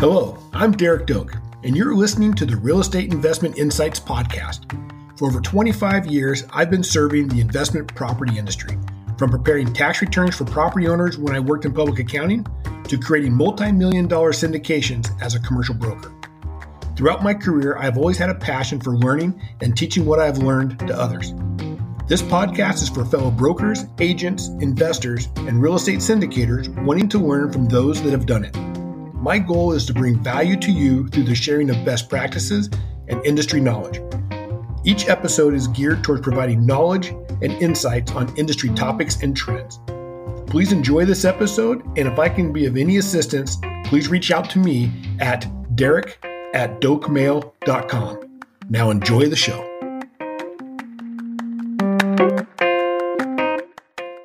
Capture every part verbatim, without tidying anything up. Hello, I'm Derek Doak, and you're listening to the Real Estate Investment Insights Podcast. For over twenty-five years, I've been serving the investment property industry, from preparing tax returns for property owners when I worked in public accounting to creating multi-million dollar syndications as a commercial broker. Throughout my career, I've always had a passion for learning and teaching what I've learned to others. This podcast is for fellow brokers, agents, investors, and real estate syndicators wanting to learn from those that have done it. My goal is to bring value to you through the sharing of best practices and industry knowledge. Each episode is geared towards providing knowledge and insights on industry topics and trends. Please enjoy this episode, and if I can be of any assistance, please reach out to me at derek at doak mail dot com. Now enjoy the show.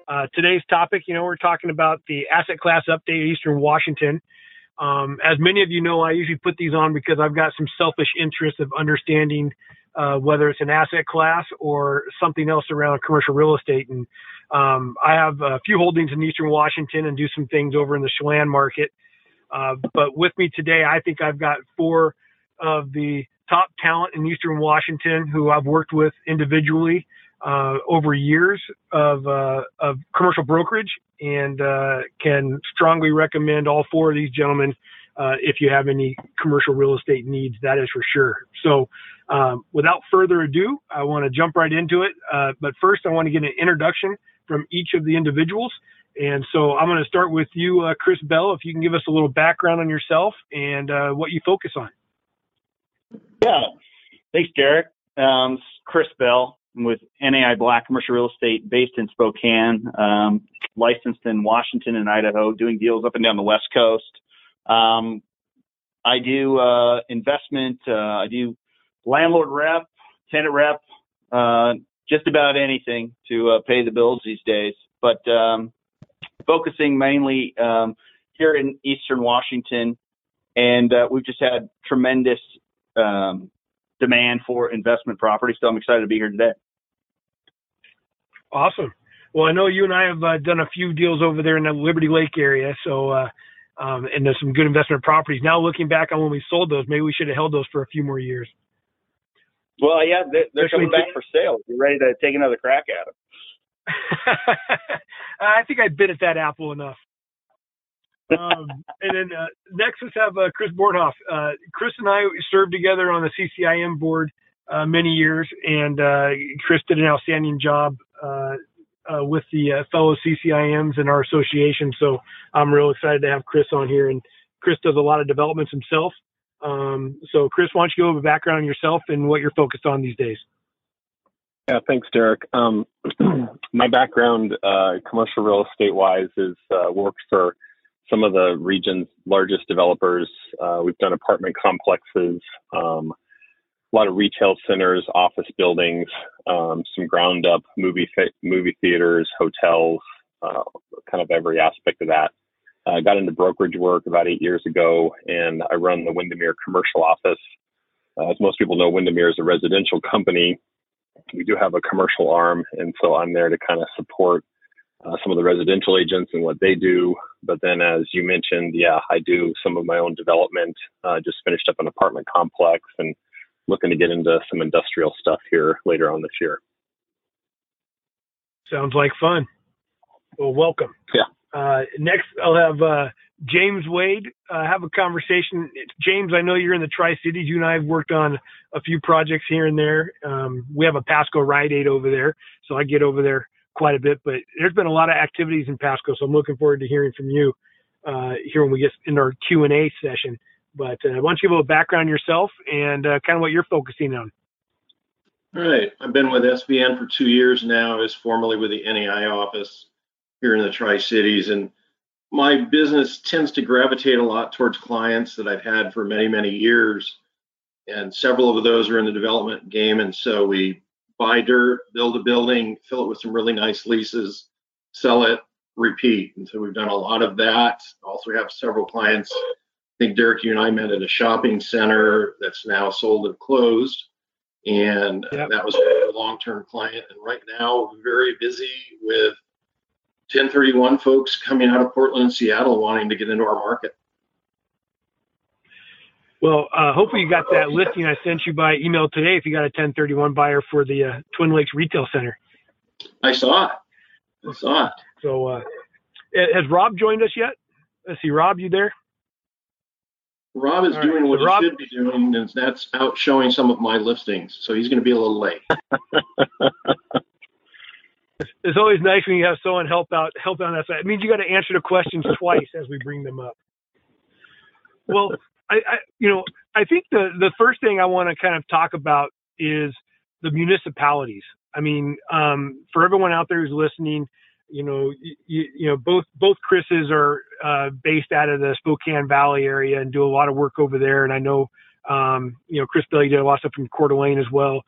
Uh, today's topic, you know, we're talking about the asset class update of Eastern Washington. Um, as many of you know, I usually put these on because I've got some selfish interest of understanding uh, whether it's an asset class or something else around commercial real estate. And um, I have a few holdings in Eastern Washington and do some things over in the Chelan market. Uh, but with me today, I think I've got four of the top talent in Eastern Washington who I've worked with individually uh, over years of, uh, of commercial brokerage, and uh, can strongly recommend all four of these gentlemen uh, if you have any commercial real estate needs, that is for sure. So um, without further ado, I want to jump right into it. Uh, but first, I want to get an introduction from each of the individuals. And so I'm going to start with you, uh, Chris Bell, if you can give us a little background on yourself and uh, what you focus on. Yeah, thanks, Derek. Um, Chris Bell. I'm with N A I Black Commercial Real Estate, based in Spokane, um, licensed in Washington and Idaho, doing deals up and down the West Coast. Um, I do uh, investment. Uh, I do landlord rep, tenant rep, uh, just about anything to uh, pay the bills these days. But um, focusing mainly um, here in Eastern Washington, and uh, we've just had tremendous um, demand for investment property. So I'm excited to be here today. Awesome. Well, I know you and I have uh, done a few deals over there in the Liberty Lake area. So, uh, um, and there's some good investment properties. Now looking back on when we sold those, maybe we should have held those for a few more years. Well, yeah, they're, they're coming back for sale. You're ready to take another crack at them. I think I bit at that apple enough. um, and then uh, next, let's have uh, Chris Bornhoft. Uh, Chris and I served together on the C C I M board uh, many years, and uh, Chris did an outstanding job uh, uh, with the uh, fellow C C I Ms in our association. So I'm real excited to have Chris on here. And Chris does a lot of developments himself. Um, so Chris, why don't you give a background on yourself and what you're focused on these days? Yeah, thanks, Derek. Um, my background, uh, commercial real estate-wise, is uh, worked for some of the region's largest developers. Uh, we've done apartment complexes, um, a lot of retail centers, office buildings, um, some ground up movie, th- movie theaters, hotels, uh, kind of every aspect of that. I uh, got into brokerage work about eight years ago, and I run the Windermere commercial office. Uh, as most people know, Windermere is a residential company. We do have a commercial arm, and so I'm there to kind of support Uh, some of the residential agents and what they do. But then, as you mentioned, yeah, I do some of my own development. Uh, just finished up an apartment complex and looking to get into some industrial stuff here later on this year. Sounds like fun. Well, welcome. Yeah. Uh, next, I'll have uh, James Wade uh, have a conversation. James, I know you're in the Tri-Cities. You and I have worked on a few projects here and there. Um, we have a Pasco Rite Aid over there, so I get over there quite a bit, but there's been a lot of activities in Pasco, so I'm looking forward to hearing from you uh, here when we get in our Q and A session. But uh, why don't you give a background yourself and uh, kind of what you're focusing on? All right. I've been with S V N for two years now. I was formerly with the N A I office here in the Tri-Cities, and my business tends to gravitate a lot towards clients that I've had for many, many years, and several of those are in the development game, and so we buy dirt, build a building, fill it with some really nice leases, sell it, repeat. And so we've done a lot of that. Also, we have several clients. I think, Derek, you and I met at a shopping center that's now sold and closed. And yep. That was a long-term client. And right now, we're very busy with ten thirty-one folks coming out of Portland and Seattle wanting to get into our market. Well, uh, hopefully you got that listing I sent you by email today if you got a ten thirty-one buyer for the uh, Twin Lakes Retail Center. I saw it. I saw it. So uh, has Rob joined us yet? Let's see, Rob, you there? Rob is All doing right. what so he Rob, should be doing, and that's out showing some of my listings. So he's going to be a little late. it's, it's always nice when you have someone help out, help out on that side. It means you got to answer the questions twice as we bring them up. Well, I, I you know, I think the, the first thing I want to kind of talk about is the municipalities. I mean, um, for everyone out there who's listening, you know, you, you know, both both Chris's are uh, based out of the Spokane Valley area and do a lot of work over there. And I know, um, you know, Chris Bell did a lot of stuff from Coeur d'Alene as well.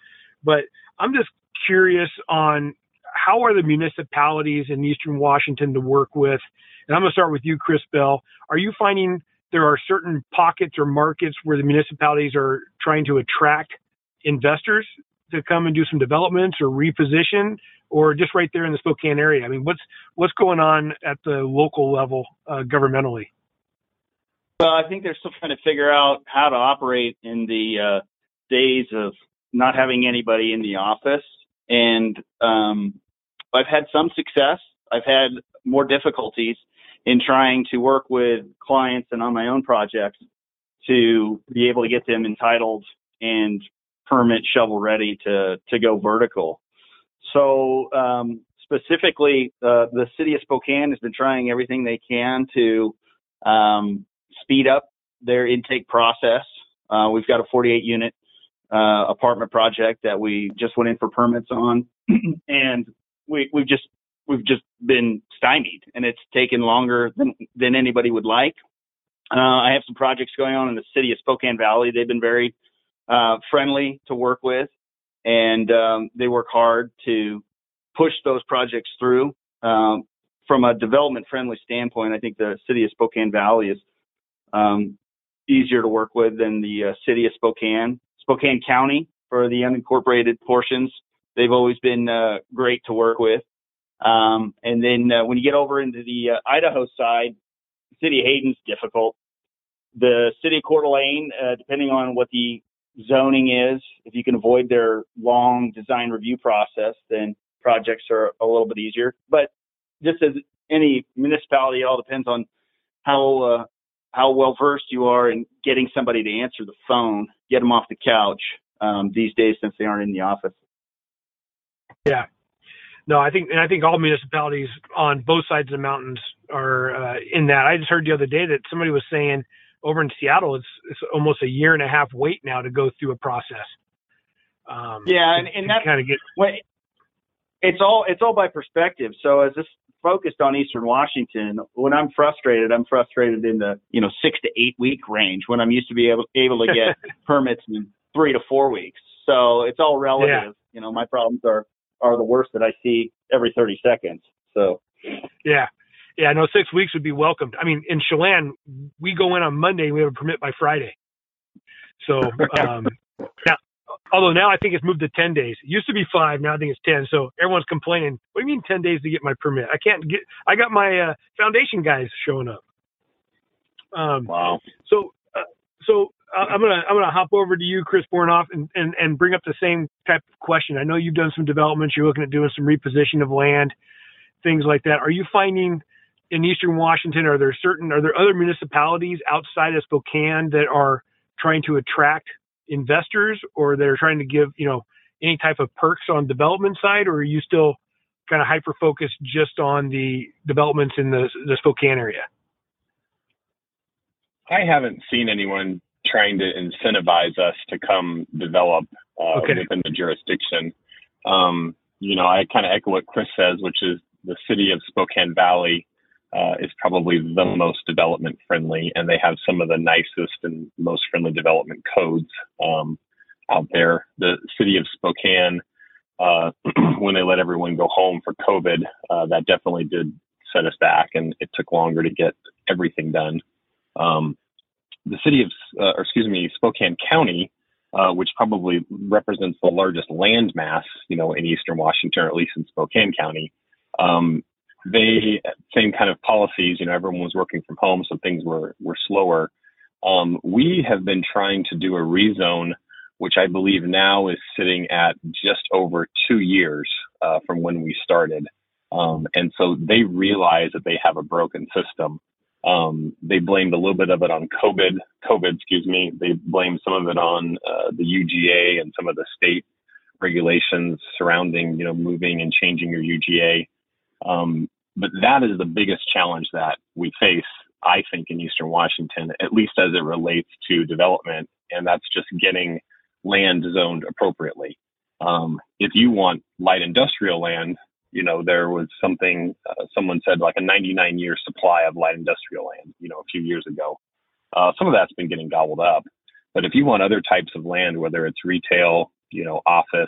But I'm just curious on how are the municipalities in Eastern Washington to work with? And I'm going to start with you, Chris Bell. Are you finding there are certain pockets or markets where the municipalities are trying to attract investors to come and do some developments or reposition, or just right there in the Spokane area? I mean, what's what's going on at the local level uh, governmentally? Well, I think they're still trying to figure out how to operate in the uh, days of not having anybody in the office. And um, I've had some success. I've had more difficulties in trying to work with clients and on my own projects to be able to get them entitled and permit shovel ready to, to go vertical. So um, specifically, uh, the city of Spokane has been trying everything they can to um, speed up their intake process. Uh, we've got a forty-eight unit uh, apartment project that we just went in for permits on, and we, we've just we've just been stymied, and it's taken longer than than anybody would like. Uh, I have some projects going on in the city of Spokane Valley. They've been very Uh, friendly to work with, and um, they work hard to push those projects through. Um, from a development-friendly standpoint, I think the city of Spokane Valley is um, easier to work with than the uh, city of Spokane. Spokane County, for the unincorporated portions, they've always been uh, great to work with. Um, and then uh, when you get over into the uh, Idaho side, the city of Hayden's difficult. The city of Coeur d'Alene, uh, depending on what the zoning is, if you can avoid their long design review process, then projects are a little bit easier. But just as any municipality, it all depends on how uh, how well versed you are in getting somebody to answer the phone, get them off the couch um, these days since they aren't in the office. Yeah, no, I think and I think all municipalities on both sides of the mountains are uh, in that. I just heard the other day that somebody was saying, over in Seattle, it's it's almost a year and a half wait now to go through a process. Um, yeah, and, and that's kind of get it's all it's all by perspective. So as this focused on Eastern Washington, when I'm frustrated, I'm frustrated in the you know six to eight week range when I'm used to be able able to get permits in three to four weeks. So it's all relative. Yeah. You know, my problems are are the worst that I see every thirty seconds. So yeah. Yeah, no, six weeks would be welcomed. I mean, in Chelan, we go in on Monday, we have a permit by Friday. So um, now, although now I think it's moved to ten days. It used to be five, now I think it's ten. So everyone's complaining, what do you mean ten days to get my permit? I can't get, I got my uh, foundation guys showing up. Um, wow. So, uh, so I'm going to, I'm going to hop over to you, Chris Bornhoft, and, and, and bring up the same type of question. I know you've done some developments, you're looking at doing some reposition of land, things like that. Are you finding in Eastern Washington, are there certain, are there other municipalities outside of Spokane that are trying to attract investors, or they're trying to give, you know, any type of perks on development side, or are you still kind of hyper-focused just on the developments in the, the Spokane area? I haven't seen anyone trying to incentivize us to come develop uh, okay. within the jurisdiction. Um, you know, I kind of echo what Chris says, which is the city of Spokane Valley Uh, is probably the most development friendly, and they have some of the nicest and most friendly development codes um, out there. The city of Spokane, uh, when they let everyone go home for COVID, uh, that definitely did set us back, and it took longer to get everything done. Um, the city of, uh, or excuse me, Spokane County, uh, which probably represents the largest land mass, you know, in Eastern Washington, or at least in Spokane County, um, they same kind of policies, you know, everyone was working from home, so things were, were slower. Um, we have been trying to do a rezone, which I believe now is sitting at just over two years uh, from when we started. Um, and so they realize that they have a broken system. Um, they blamed a little bit of it on COVID, COVID, excuse me. They blamed some of it on uh, the U G A and some of the state regulations surrounding, you know, moving and changing your U G A. Um, but that is the biggest challenge that we face, I think, in Eastern Washington, at least as it relates to development. And that's just getting land zoned appropriately. Um, if you want light industrial land, you know, there was something, uh, someone said like a ninety-nine year supply of light industrial land, you know, a few years ago. Uh, some of that's been getting gobbled up. But if you want other types of land, whether it's retail, you know, office,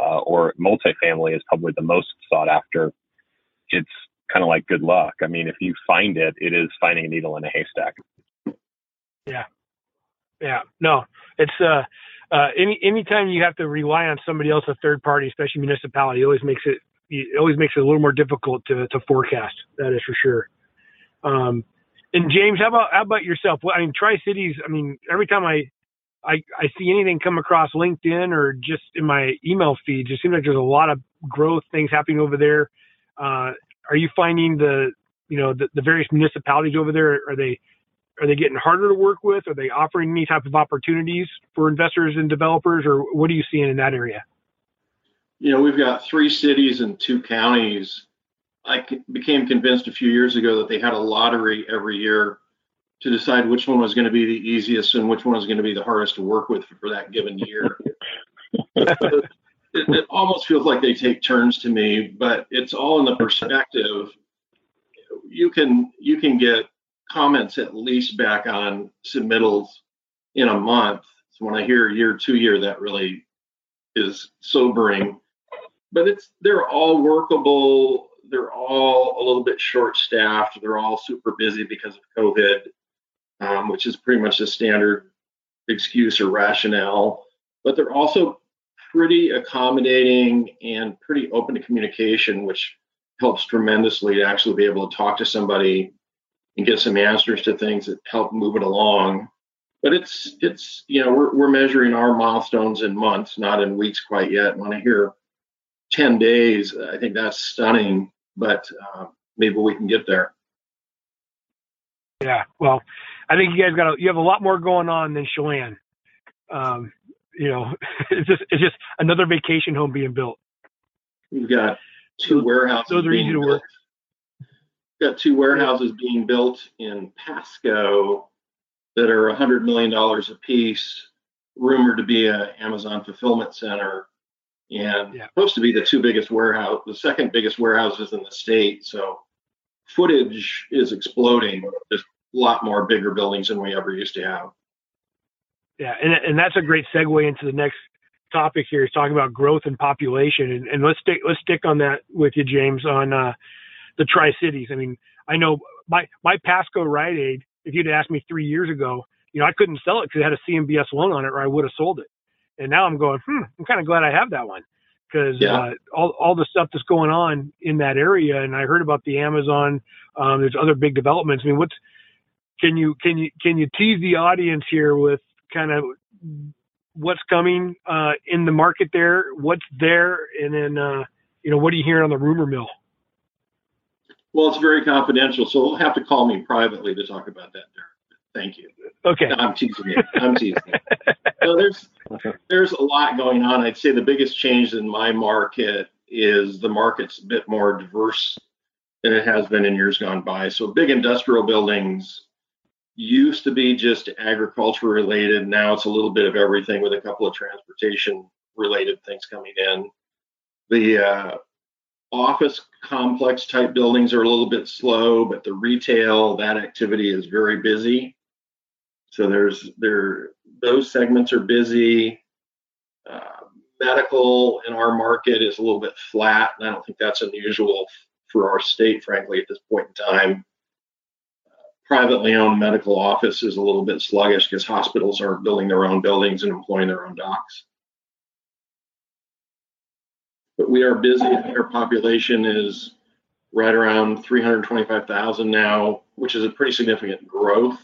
uh, or multifamily is probably the most sought after, it's kind of like good luck. I mean, if you find it, it is finding a needle in a haystack. Yeah. Yeah. No, it's, uh, uh, any, anytime you have to rely on somebody else, a third party, especially municipality, it always makes it, it always makes it a little more difficult to, to forecast. That is for sure. Um, and James, how about, how about yourself? Well, I mean, Tri-Cities, I mean, every time I, I, I see anything come across LinkedIn or just in my email feed, it just seems like there's a lot of growth things happening over there. Uh, are you finding the, you know, the, the various municipalities over there, are they, are they getting harder to work with? Are they offering any type of opportunities for investors and developers, or what are you seeing in that area? You know, we've got three cities and two counties. I became convinced a few years ago that they had a lottery every year to decide which one was going to be the easiest and which one was going to be the hardest to work with for that given year. it, it almost feels like they take turns to me, but it's all in the perspective. You can, you can get comments at least back on submittals in a month. So when I hear year, two year, that really is sobering, but it's, they're all workable. They're all a little bit short staffed. They're all super busy because of COVID, um, which is pretty much the standard excuse or rationale, but they're also pretty accommodating and pretty open to communication, which helps tremendously to actually be able to talk to somebody and get some answers to things that help move it along. But it's, it's you know, we're, we're measuring our milestones in months, not in weeks quite yet. When I hear ten days, I think that's stunning, but uh, maybe we can get there. Yeah, well, I think you guys got, a, you have a lot more going on than Chelan. Um, you know, it's just, it's just another vacation home being built. We've got two warehouses. Those are easy to work. Got two warehouses being built in Pasco that are one hundred million dollars a piece, rumored to be an Amazon fulfillment center, and yeah. supposed to be the two biggest warehouse, the second biggest warehouses in the state. So footage is exploding. There's a lot more bigger buildings than we ever used to have. Yeah, and and that's a great segue into the next topic here. It's talking about growth and population, and, and let's stick let's stick on that with you, James, on uh, the Tri-Cities. I mean, I know my, my Pasco Rite Aid, if you'd asked me three years ago, you know, I couldn't sell it because it had a C M B S loan on it, or I would have sold it. And now I'm going, hmm, I'm kind of glad I have that one because yeah. uh, all, all the stuff that's going on in that area. And I heard about the Amazon, um, there's other big developments. I mean, what's, can you, can you, can you tease the audience here with kind of what's coming uh, in the market there, what's there? And then, uh, you know, what are you hearing on the rumor mill? Well, it's very confidential, so you'll have to call me privately to talk about that, Derek. Thank you. Okay. No, I'm teasing you. I'm teasing you. So there's, there's a lot going on. I'd say the biggest change in my market is the market's a bit more diverse than it has been in years gone by. So big industrial buildings used to be just agriculture related. Now it's a little bit of everything with a couple of transportation related things coming in. The uh, office complex type buildings are a little bit slow, but the retail, that activity is very busy. So there's there those segments are busy. Uh, medical in our market is a little bit flat, and I don't think that's unusual for our state, frankly, at this point in time. Uh, privately owned medical office is a little bit sluggish because hospitals are building their own buildings and employing their own docs. But we are busy. Our population is right around three hundred twenty-five thousand now, which is a pretty significant growth.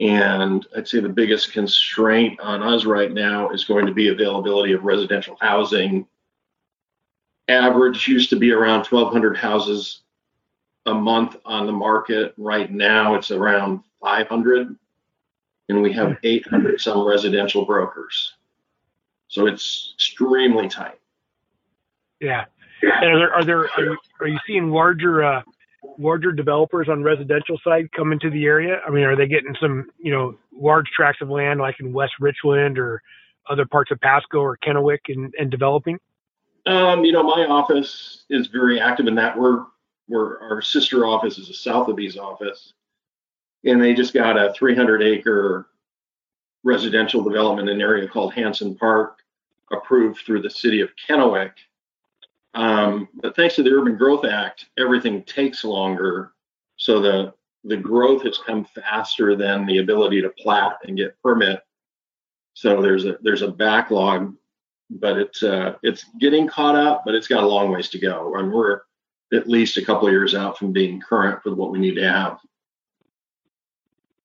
And I'd say the biggest constraint on us right now is going to be availability of residential housing. Average used to be around twelve hundred houses a month on the market. Right now, it's around five hundred, and we have eight hundred some residential brokers. So it's extremely tight. Yeah. And are there are there are you, are you seeing larger uh, larger developers on residential side come into the area? I mean, are they getting some you know large tracts of land like in West Richland or other parts of Pasco or Kennewick and, and developing? Um, you know, my office is very active in that. We're we're our sister office is a Sotheby's office, and they just got a three hundred acre residential development in an area called Hanson Park, approved through the city of Kennewick. Um, but thanks to the Urban Growth Act, everything takes longer. So the, the growth has come faster than the ability to plat and get permit. So there's a, there's a backlog, but it's, uh, it's getting caught up, but it's got a long ways to go. And we're at least a couple of years out from being current with what we need to have.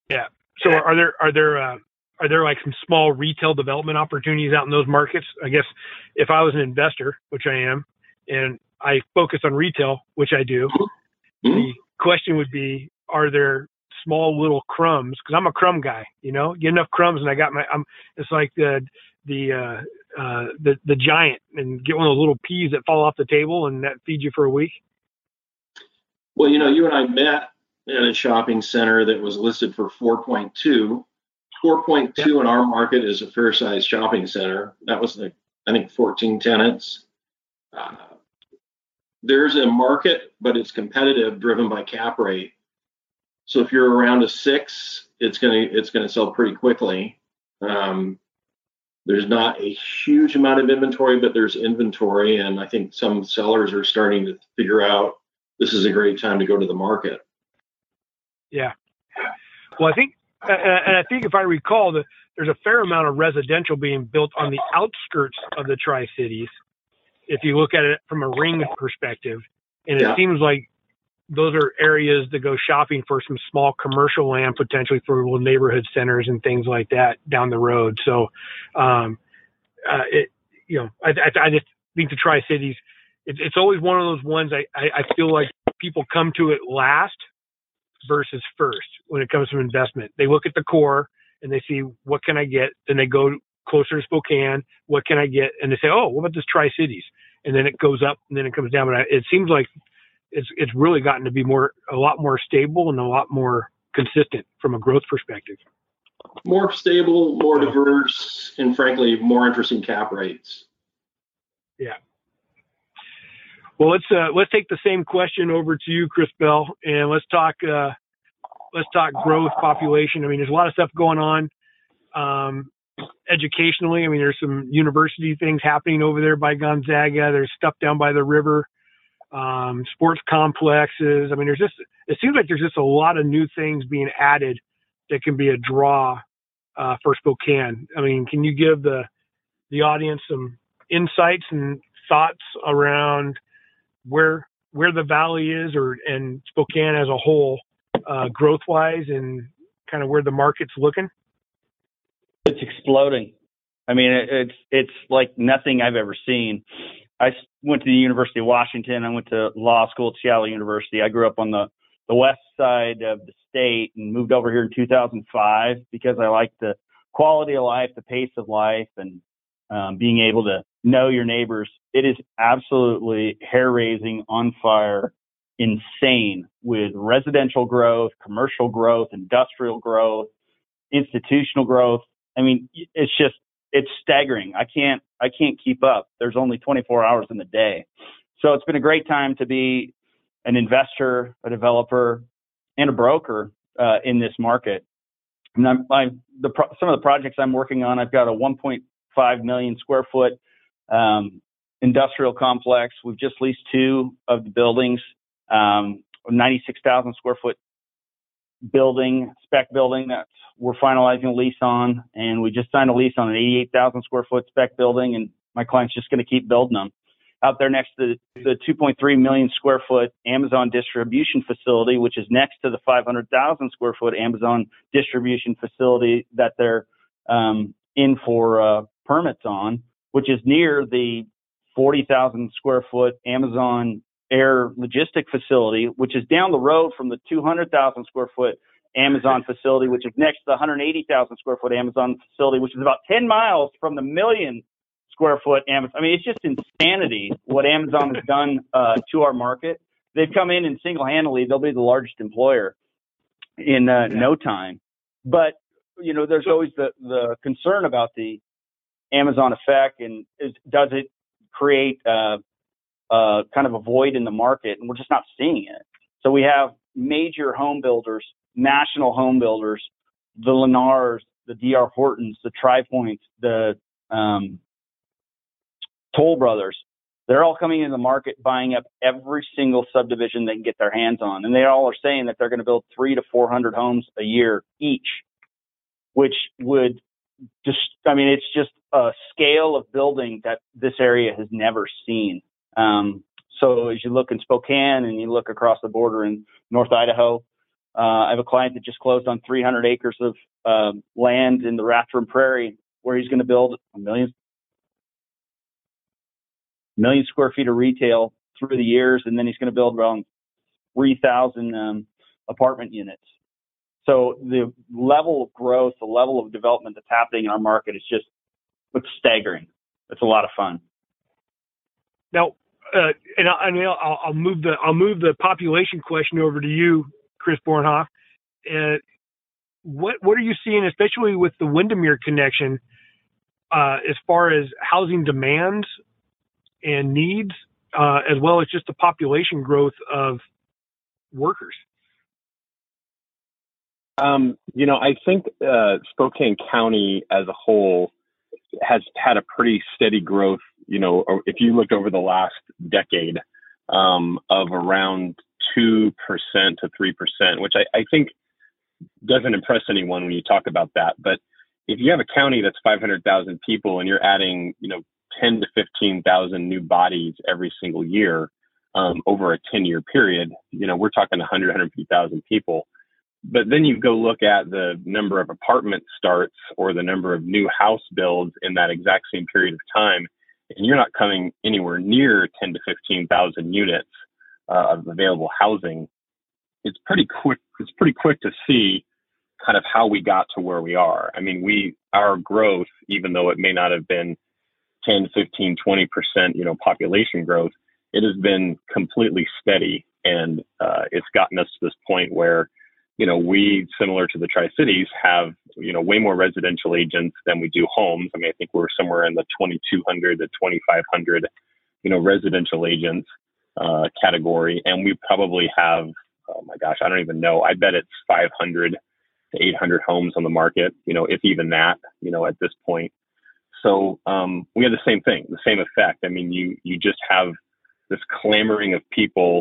Yeah. So are there, are there, uh, are there like some small retail development opportunities out in those markets? I guess if I was an investor, which I am, and I focus on retail, which I do. Mm-hmm. The question would be, are there small little crumbs? Because I'm a crumb guy, you know, get enough crumbs and I got my, I'm, it's like the, the, uh, uh, the, the giant, and get one of those little peas that fall off the table and that feed you for a week. Well, you know, you and I met at a shopping center that was listed for four point two. four point two yep. In our market is a fair sized shopping center. That was like, I think fourteen tenants. Uh, there's a market, but it's competitive, driven by cap rate. So if you're around a six, it's gonna it's gonna sell pretty quickly. Um, there's not a huge amount of inventory, but there's inventory, and I think some sellers are starting to figure out this is a great time to go to the market. Yeah. Well, I think, and I think if I recall, that there's a fair amount of residential being built on the outskirts of the Tri-Cities, if you look at it from a ring perspective, and it yeah. seems like those are areas to go shopping for some small commercial land, potentially for little neighborhood centers and things like that down the road. So, um, uh, it, you know, I, I, I just think the Tri-Cities, it, it's always one of those ones. I, I, I feel like people come to it last versus first when it comes to investment. They look at the core and they see, what can I get? Then they go closer to Spokane, what can I get? And they say, oh, what about this Tri-Cities? And then it goes up and then it comes down. But I, it seems like it's it's really gotten to be more a lot more stable and a lot more consistent from a growth perspective. More stable, more diverse, and frankly, more interesting cap rates. Yeah. Well, let's uh, let's take the same question over to you, Chris Bell, and let's talk uh, let's talk growth, population. I mean, there's a lot of stuff going on. Um, Educationally, I mean, there's some university things happening over there by Gonzaga. There's stuff down by the river, um, sports complexes. I mean, there's just, it seems like there's just a lot of new things being added that can be a draw uh, for Spokane. I mean, can you give the the audience some insights and thoughts around where where the valley is, or and Spokane as a whole, uh, growth wise, and kind of where the market's looking? It's exploding. I mean, it's it's like nothing I've ever seen. I went to the University of Washington. I went to law school at Seattle University. I grew up on the, the west side of the state and moved over here in two thousand five because I liked the quality of life, the pace of life, and um, being able to know your neighbors. It is absolutely hair-raising, on fire, insane with residential growth, commercial growth, industrial growth, institutional growth. I mean, it's just, it's staggering. I can't, I can't keep up. There's only twenty-four hours in the day. So it's been a great time to be an investor, a developer, and a broker uh, in this market. And I'm, I'm the pro- some of the projects I'm working on, I've got a one point five million square foot um, industrial complex. We've just leased two of the buildings, um, ninety-six thousand square foot building, spec building that we're finalizing a lease on, and we just signed a lease on an eighty-eight thousand square foot spec building, and my client's just going to keep building them. out there next to the two point three million square foot Amazon distribution facility, which is next to the five hundred thousand square foot Amazon distribution facility that they're um, in for uh, permits on, which is near the forty thousand square foot Amazon air logistic facility, which is down the road from the two hundred thousand square foot Amazon facility, which is next to the one hundred eighty thousand square foot Amazon facility, which is about ten miles from the million square foot Amazon. I mean, it's just insanity what Amazon has done uh, to our market. They've come in and single-handedly, they'll be the largest employer in uh, yeah. no time. But, you know, there's always the, the concern about the Amazon effect and is, does it create uh, uh, kind of a void in the market, and we're just not seeing it. So we have major home builders, national home builders, the Lennars, the D R Hortons, the Tri Points, the um, Toll Brothers, they're all coming into the market, buying up every single subdivision they can get their hands on. And they all are saying that they're going to build three to four hundred homes a year each, which would just, I mean, it's just a scale of building that this area has never seen. Um, so as you look in Spokane and you look across the border in North Idaho, Uh, I have a client that just closed on three hundred acres of um, land in the Rathdrum Prairie, where he's going to build a million, million square feet of retail through the years, and then he's going to build around three thousand um, apartment units. So the level of growth, the level of development that's happening in our market is just it's staggering. It's a lot of fun. Now, uh, and, I, and I'll, I'll move the I'll move the population question over to you, Chris Bornhoft. Uh, what what are you seeing, especially with the Windermere connection, uh, as far as housing demands and needs, uh, as well as just the population growth of workers? Um, you know, I think uh, Spokane County as a whole has had a pretty steady growth. You know, if you looked over the last decade, um, of around two percent to three percent, which I, I think doesn't impress anyone when you talk about that. But if you have a county that's five hundred thousand people and you're adding, you know, ten to fifteen thousand new bodies every single year, um, over a ten year period, you know, we're talking one hundred, one hundred fifty thousand people. But then you go look at the number of apartment starts or the number of new house builds in that exact same period of time, and you're not coming anywhere near ten to fifteen thousand units Uh, of available housing. It's pretty quick. It's pretty quick to see kind of how we got to where we are. I mean, we, our growth, even though it may not have been ten, fifteen, twenty percent, you know, population growth, it has been completely steady. And uh, it's gotten us to this point where, you know, we, similar to the Tri-Cities, have, you know, way more residential agents than we do homes. I mean, I think we're somewhere in the twenty-two hundred to twenty-five hundred, you know, residential agents uh, category. And we probably have, oh my gosh, I don't even know. I bet it's five hundred to eight hundred homes on the market, you know, if even that, you know, at this point. So, um, we have the same thing, the same effect. I mean, you, you just have this clamoring of people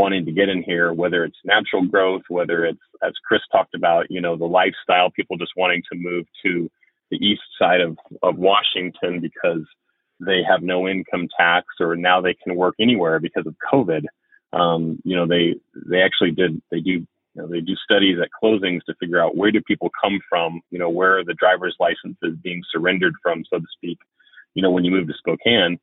wanting to get in here, whether it's natural growth, whether it's, as Chris talked about, you know, the lifestyle, people just wanting to move to the east side of, of Washington because they have no income tax, or now they can work anywhere because of COVID. Um, you know, they, they actually did, they do, you know, they do studies at closings to figure out where do people come from? You know, where are the driver's licenses being surrendered from, so to speak, you know, when you move to Spokane.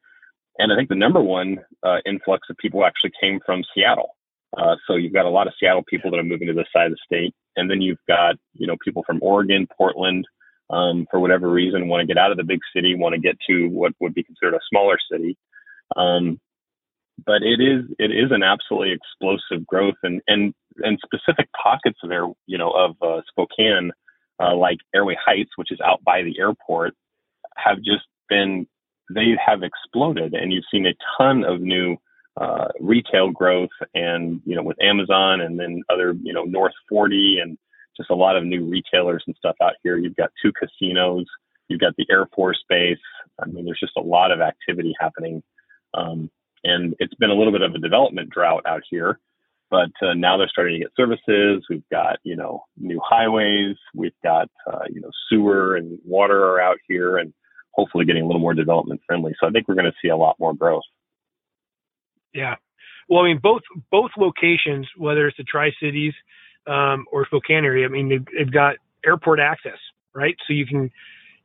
And I think the number one uh, influx of people actually came from Seattle. Uh, so you've got a lot of Seattle people that are moving to this side of the state. And then you've got, you know, people from Oregon, Portland, Um, for whatever reason, want to get out of the big city, want to get to what would be considered a smaller city. Um, but it is it is an absolutely explosive growth, and and, and specific pockets of air, you know, of uh, Spokane, uh, like Airway Heights, which is out by the airport, have just been, they have exploded, and you've seen a ton of new uh, retail growth, and, you know, with Amazon, and then other, you know, North forty and just a lot of new retailers and stuff out here. You've got two casinos, you've got the Air Force Base. I mean, there's just a lot of activity happening. Um, and it's been a little bit of a development drought out here, but uh, now they're starting to get services. We've got, you know, new highways. We've got, uh, you know, sewer and water are out here, and hopefully getting a little more development friendly. So I think we're going to see a lot more growth. Yeah. Well, I mean, both both locations, whether it's the Tri-Cities um, or Spokane area, I mean, they've, they've got airport access, right? So you can,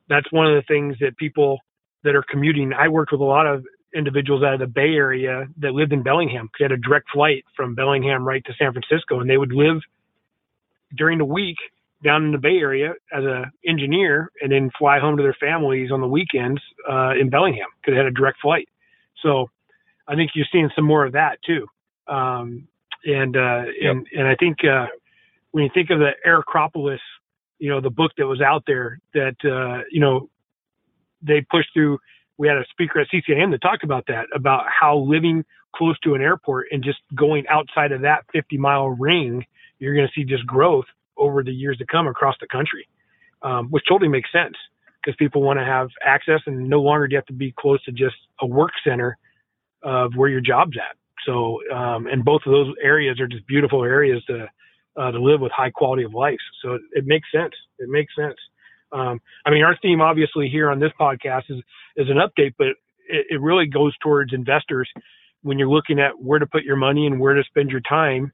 that's one of the things that people that are commuting. I worked with a lot of individuals out of the Bay Area that lived in Bellingham. They had a direct flight from Bellingham right to San Francisco, and they would live during the week down in the Bay Area as an engineer and then fly home to their families on the weekends uh, in Bellingham because they had a direct flight. So I think you're seeing some more of that too. Um, and, uh, yep. and, and I think uh, when you think of the Aircropolis, you know, the book that was out there that, uh, you know, they pushed through, we had a speaker at C C I M that talked about that, about how living close to an airport and just going outside of that fifty mile ring, you're going to see just growth over the years to come across the country, um, which totally makes sense because people want to have access and no longer do you have to be close to just a work center of where your job's at. So, um, and both of those areas are just beautiful areas to, uh, to live with high quality of life. So it, it makes sense. It makes sense. Um, I mean, our theme obviously here on this podcast is, is an update, but it, it really goes towards investors when you're looking at where to put your money and where to spend your time,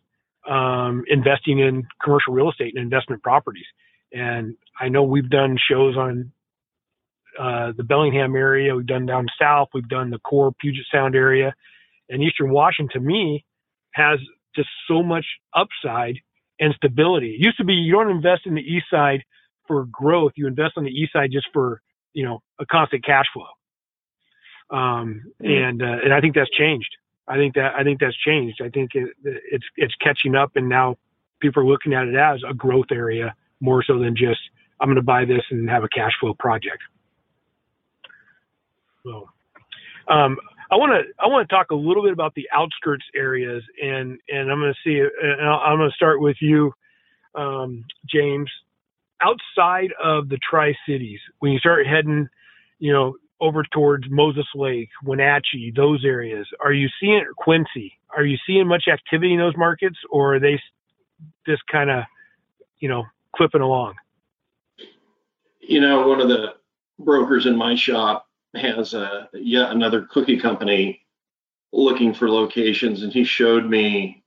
um, investing in commercial real estate and investment properties. And I know we've done shows on, uh, the Bellingham area. We've done down south. We've done the core Puget Sound area, and Eastern Washington to me has just so much upside and stability. It used to be, you don't invest in the east side for growth. You invest on the east side just for, you know, a constant cash flow. Um, and, uh, and I think that's changed. I think that, I think that's changed. I think it, it's, it's catching up, and now people are looking at it as a growth area more so than just, I'm going to buy this and have a cash flow project. So, um, I want to, I want to talk a little bit about the outskirts areas, and, and I'm going to see, and I'm going to start with you, um, James. Outside of the Tri-Cities, when you start heading, you know, over towards Moses Lake, Wenatchee, those areas, are you seeing, or Quincy, are you seeing much activity in those markets, or are they just kind of, you know, clipping along? You know, one of the brokers in my shop has a, yet another cookie company looking for locations, and he showed me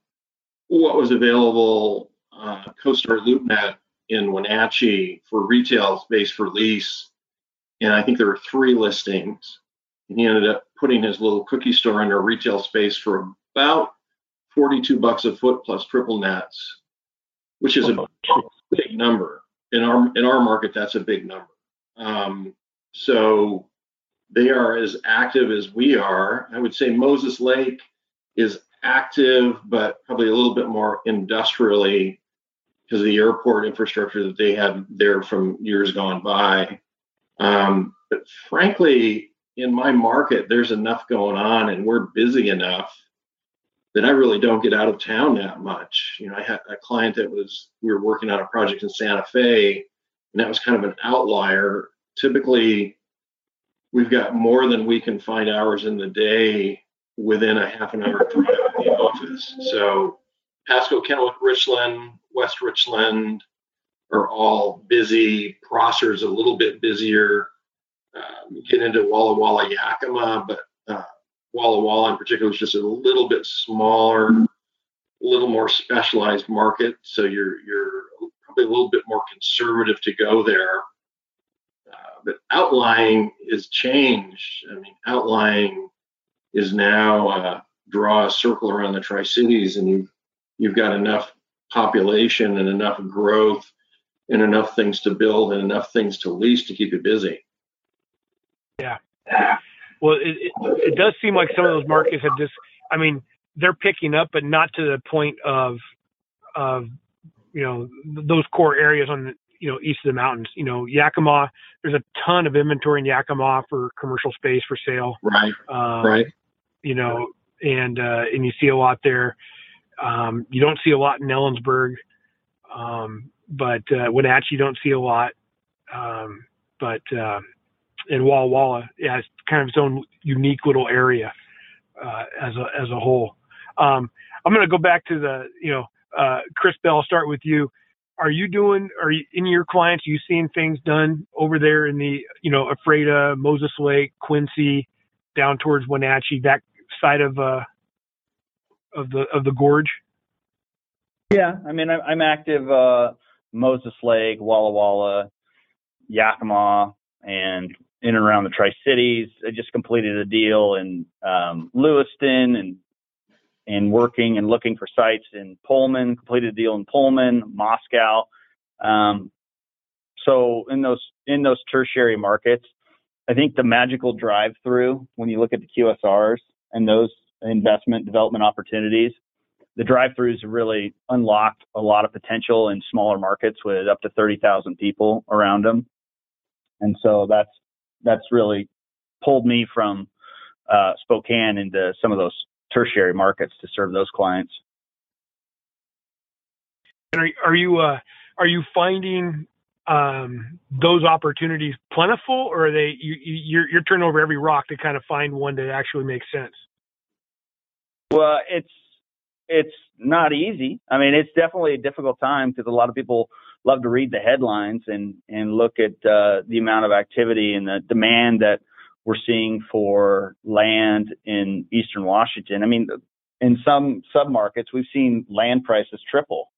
what was available, uh, CoStar LoopNet in Wenatchee for retail space for lease, and I think there were three listings, and he ended up putting his little cookie store under retail space for about forty-two bucks a foot plus triple nets, which is a big number in our in our market. That's a big number. Um, so they are as active as we are. I would say Moses Lake is active, but probably a little bit more industrially, because of the airport infrastructure that they had there from years gone by. Um, but frankly, in my market, there's enough going on and we're busy enough that I really don't get out of town that much. You know, I had a client that was, we were working on a project in Santa Fe, and that was kind of an outlier. Typically, we've got more than we can find hours in the day within a half an hour drive of the office. So Pasco, Kennewick, Richland, West Richland are all busy. Prosser's a little bit busier. Um, get into Walla Walla, Yakima, but uh, Walla Walla in particular is just a little bit smaller, a little more specialized market. So you're you're probably a little bit more conservative to go there. Uh, but outlying is changed. I mean, outlying is now uh, draw a circle around the Tri-Cities, and you you've got enough population and enough growth and enough things to build and enough things to lease to keep you busy. Yeah. Well, it, it, it does seem like some of those markets have just, I mean, they're picking up, but not to the point of, of, you know, those core areas on the, you know, east of the mountains. You know, Yakima, there's a ton of inventory in Yakima for commercial space for sale. Right. Um, right. You know, and, uh, and you see a lot there. Um, you don't see a lot in Ellensburg, um, but, uh, Wenatchee, you don't see a lot. Um, but, uh, in Walla Walla, yeah, it's kind of its own unique little area, uh, as a, as a whole. Um, I'm going to go back to the, you know, uh, Chris Bell, I'll start with you. Are you doing, are you, in your clients, are you seeing things done over there in the, you know, Ephrata, Moses Lake, Quincy, down towards Wenatchee, that side of, uh, of the of the gorge? Yeah, I mean, I'm, I'm active uh, Moses Lake, Walla Walla, Yakima, and in and around the Tri-Cities. I just completed a deal in um, Lewiston and and working and looking for sites in Pullman. Completed a deal in Pullman, Moscow. Um, so in those in those tertiary markets, I think the magical drive-through, when you look at the Q S Rs and those investment development opportunities, the drive-throughs really unlocked a lot of potential in smaller markets with up to thirty thousand people around them. And so that's that's really pulled me from uh, Spokane into some of those tertiary markets to serve those clients. And are, are you uh, are you finding um, those opportunities plentiful, or are they you, you're, you're turning over every rock to kind of find one that actually makes sense? Well, it's It's not easy. I mean, it's definitely a difficult time because a lot of people love to read the headlines and, and look at uh, the amount of activity and the demand that we're seeing for land in Eastern Washington. I mean, in some submarkets, we've seen land prices triple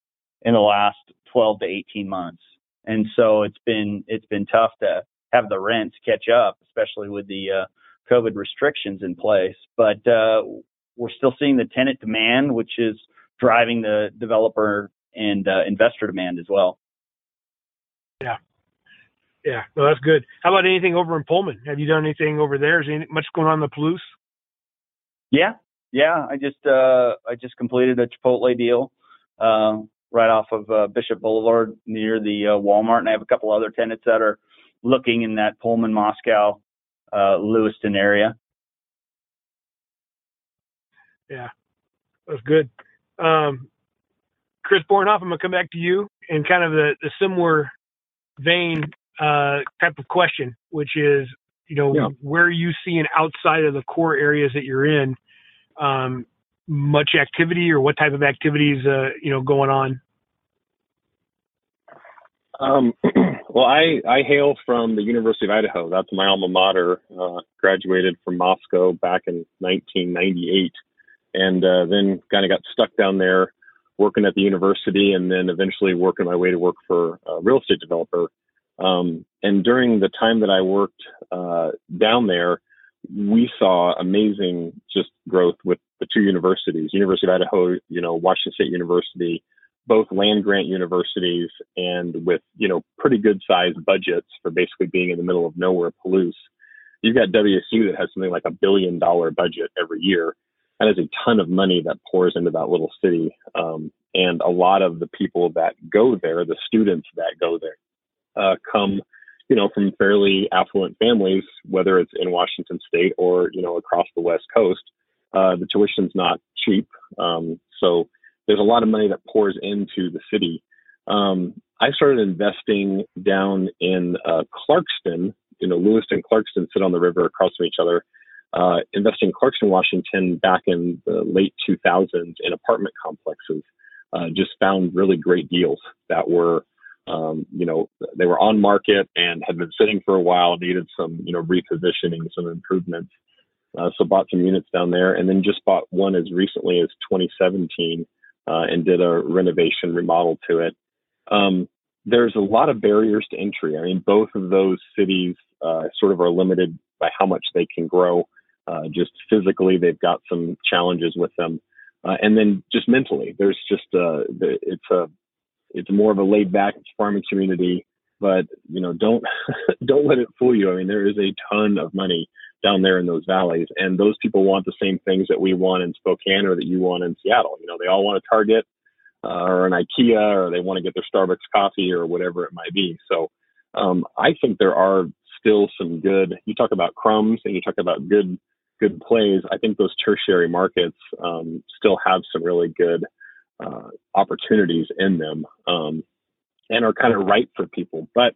in the last twelve to eighteen months. And so it's been it's been tough to have the rents catch up, especially with the uh, COVID restrictions in place. But uh we're still seeing the tenant demand, which is driving the developer and uh, investor demand as well. Yeah. Yeah. No, that's good. How about anything over in Pullman? Have you done anything over there? Is there any, much going on in the Palouse? Yeah. Yeah. I just, uh, I just completed a Chipotle deal uh, right off of uh, Bishop Boulevard near the uh, Walmart. And I have a couple other tenants that are looking in that Pullman, Moscow, uh, Lewiston area. Yeah, that's good. Um, Chris Bornhoft, I'm going to come back to you in kind of the, the similar vein uh, type of question, which is, you know, yeah. where are you seeing outside of the core areas that you're in um, much activity, or what type of activities, uh, you know, going on? Um, well, I, I hail from the University of Idaho. That's my alma mater. Uh, graduated from Moscow back in nineteen ninety-eight. And uh, then kind of got stuck down there working at the university, and then eventually working my way to work for a real estate developer. Um, and during the time that I worked uh, down there, we saw amazing just growth with the two universities, University of Idaho, you know, Washington State University, both land grant universities, and with, you know, pretty good sized budgets for basically being in the middle of nowhere, Palouse. You've got W S U that has something like a billion dollar budget every year. That is a ton of money that pours into that little city. Um, and a lot of the people that go there, the students that go there, uh, come, you know, from fairly affluent families, whether it's in Washington State or, you know, across the West Coast. Uh, the tuition's not cheap. Um, so there's a lot of money that pours into the city. Um, I started investing down in uh, Clarkston. You know, Lewiston and Clarkston sit on the river across from each other. Uh, investing in Clarkston, Washington back in the late two thousands in apartment complexes, uh, just found really great deals that were, um, you know, they were on market and had been sitting for a while, needed some, you know, repositioning, some improvements. Uh, so bought some units down there, and then just bought one as recently as twenty seventeen uh, and did a renovation remodel to it. Um, there's a lot of barriers to entry. I mean, both of those cities uh, sort of are limited by how much they can grow. Uh, just physically, they've got some challenges with them, uh, and then just mentally, there's just uh, the, it's a it's more of a laid back farming community. But you know, don't don't let it fool you. I mean, there is a ton of money down there in those valleys, and those people want the same things that we want in Spokane or that you want in Seattle. You know, they all want a Target uh, or an IKEA, or they want to get their Starbucks coffee or whatever it might be. So um, I think there are still some good. You talk about crumbs, and you talk about good. good plays. I think those tertiary markets um, still have some really good uh, opportunities in them um, and are kind of ripe for people. But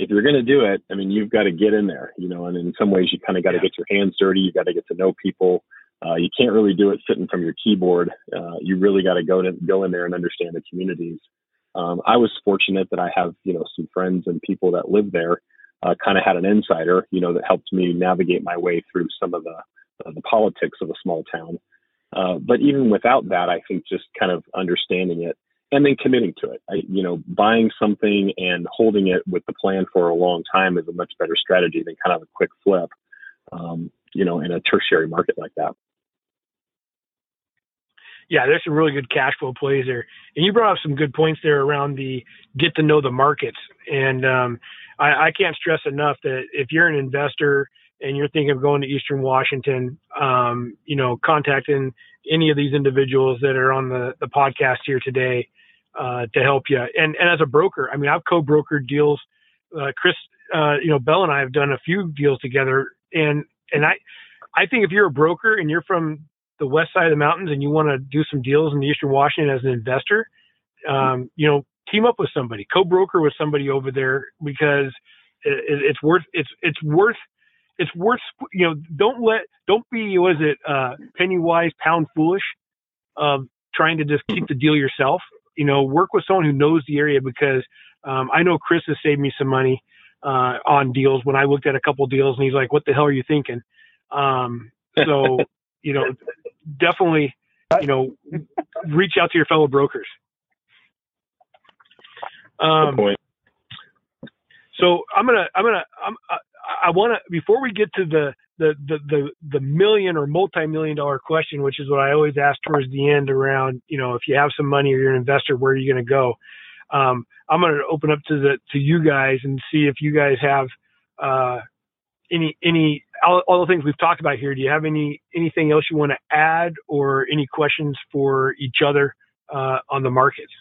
if you're going to do it, I mean, you've got to get in there, you know, and in some ways you kind of got to get your hands dirty. You got to get to know people. Uh, you can't really do it sitting from your keyboard. Uh, you really got to go to go in there and understand the communities. Um, I was fortunate that I have, you know, some friends and people that live there. Uh, kind of had an insider, you know, that helped me navigate my way through some of the, uh, the politics of a small town. Uh, but even without that, I think just kind of understanding it and then committing to it. I, you know, buying something and holding it with the plan for a long time is a much better strategy than kind of a quick flip, um, you know, in a tertiary market like that. Yeah, there's some really good cash flow plays there. And you brought up some good points there around the get to know the markets. And um, I, I can't stress enough that if you're an investor and you're thinking of going to Eastern Washington, um, you know, contacting any of these individuals that are on the, the podcast here today uh, to help you. And, and as a broker, I mean, I've co-brokered deals. Uh, Chris, uh, you know, Bell and I have done a few deals together. And, and I, I think if you're a broker and you're from the west side of the mountains and you want to do some deals in Eastern Washington as an investor, um, you know, team up with somebody, co-broker with somebody over there, because it, it's worth, it's, it's worth, it's worth, you know, don't let, don't be, what is it, uh, penny wise, pound foolish of trying to just keep the deal yourself, you know, work with someone who knows the area, because um, I know Chris has saved me some money uh, on deals when I looked at a couple deals and he's like, what the hell are you thinking? Um, so, you know, definitely, you know, reach out to your fellow brokers. Um, Good point. So I'm going to, I'm going to, I'm, I, I want to, before we get to the, the, the, the, the million or multi-million dollar question, which is what I always ask towards the end around, you know, if you have some money or you're an investor, where are you going to go? Um, I'm going to open up to the, to you guys and see if you guys have, uh, any, any, all, all the things we've talked about here. Do you have any, anything else you want to add or any questions for each other, uh, on the markets?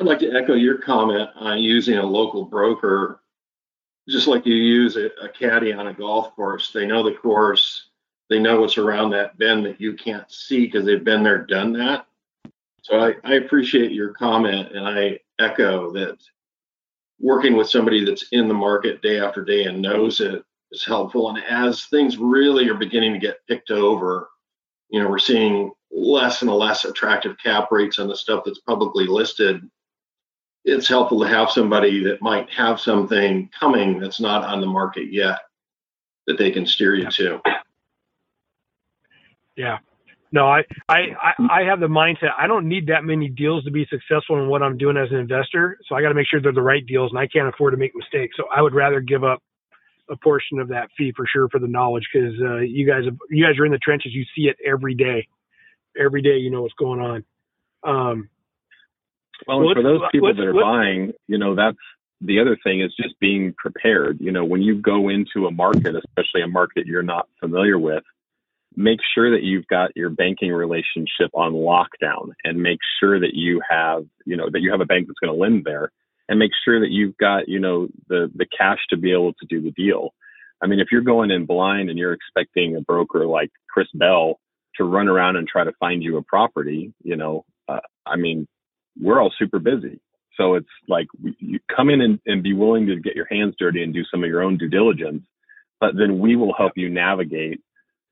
I'd like to echo your comment on using a local broker, just like you use a, a caddy on a golf course. They know the course. They know what's around that bend that you can't see because they've been there, done that. So I, I appreciate your comment, and I echo that working with somebody that's in the market day after day and knows it is helpful. And as things really are beginning to get picked over, you know, we're seeing less and less attractive cap rates on the stuff that's publicly listed. It's helpful to have somebody that might have something coming that's not on the market yet that they can steer you to. Yeah. No, I, I, I have the mindset. I don't need that many deals to be successful in what I'm doing as an investor. So I got to make sure they're the right deals, and I can't afford to make mistakes. So I would rather give up a portion of that fee for sure for the knowledge, because uh, you guys, you guys are in the trenches. You see it every day. Every day, you know what's going on. Um, Well, and for those people that are buying, you know, that's the other thing is just being prepared. You know, when you go into a market, especially a market you're not familiar with, make sure that you've got your banking relationship on lockdown, and make sure that you have, you know, that you have a bank that's going to lend there, and make sure that you've got, you know, the, the cash to be able to do the deal. I mean, if you're going in blind and you're expecting a broker like Chris Bell to run around and try to find you a property, you know, uh, I mean, we're all super busy. So it's like, you come in and, and be willing to get your hands dirty and do some of your own due diligence, but then we will help you navigate,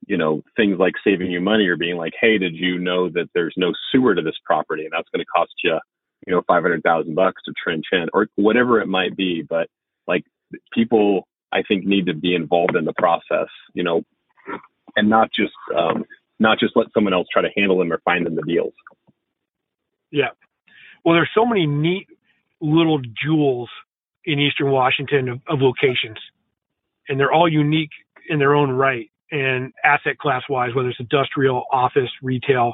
you know, things like saving you money or being like, hey, did you know that there's no sewer to this property? And that's going to cost you, you know, five hundred thousand bucks to trench in or whatever it might be. But like, people, I think, need to be involved in the process, you know, and not just, um, not just let someone else try to handle them or find them the deals. Yeah. Well, there's so many neat little jewels in Eastern Washington of, of locations, and they're all unique in their own right and asset class wise, whether it's industrial, office, retail,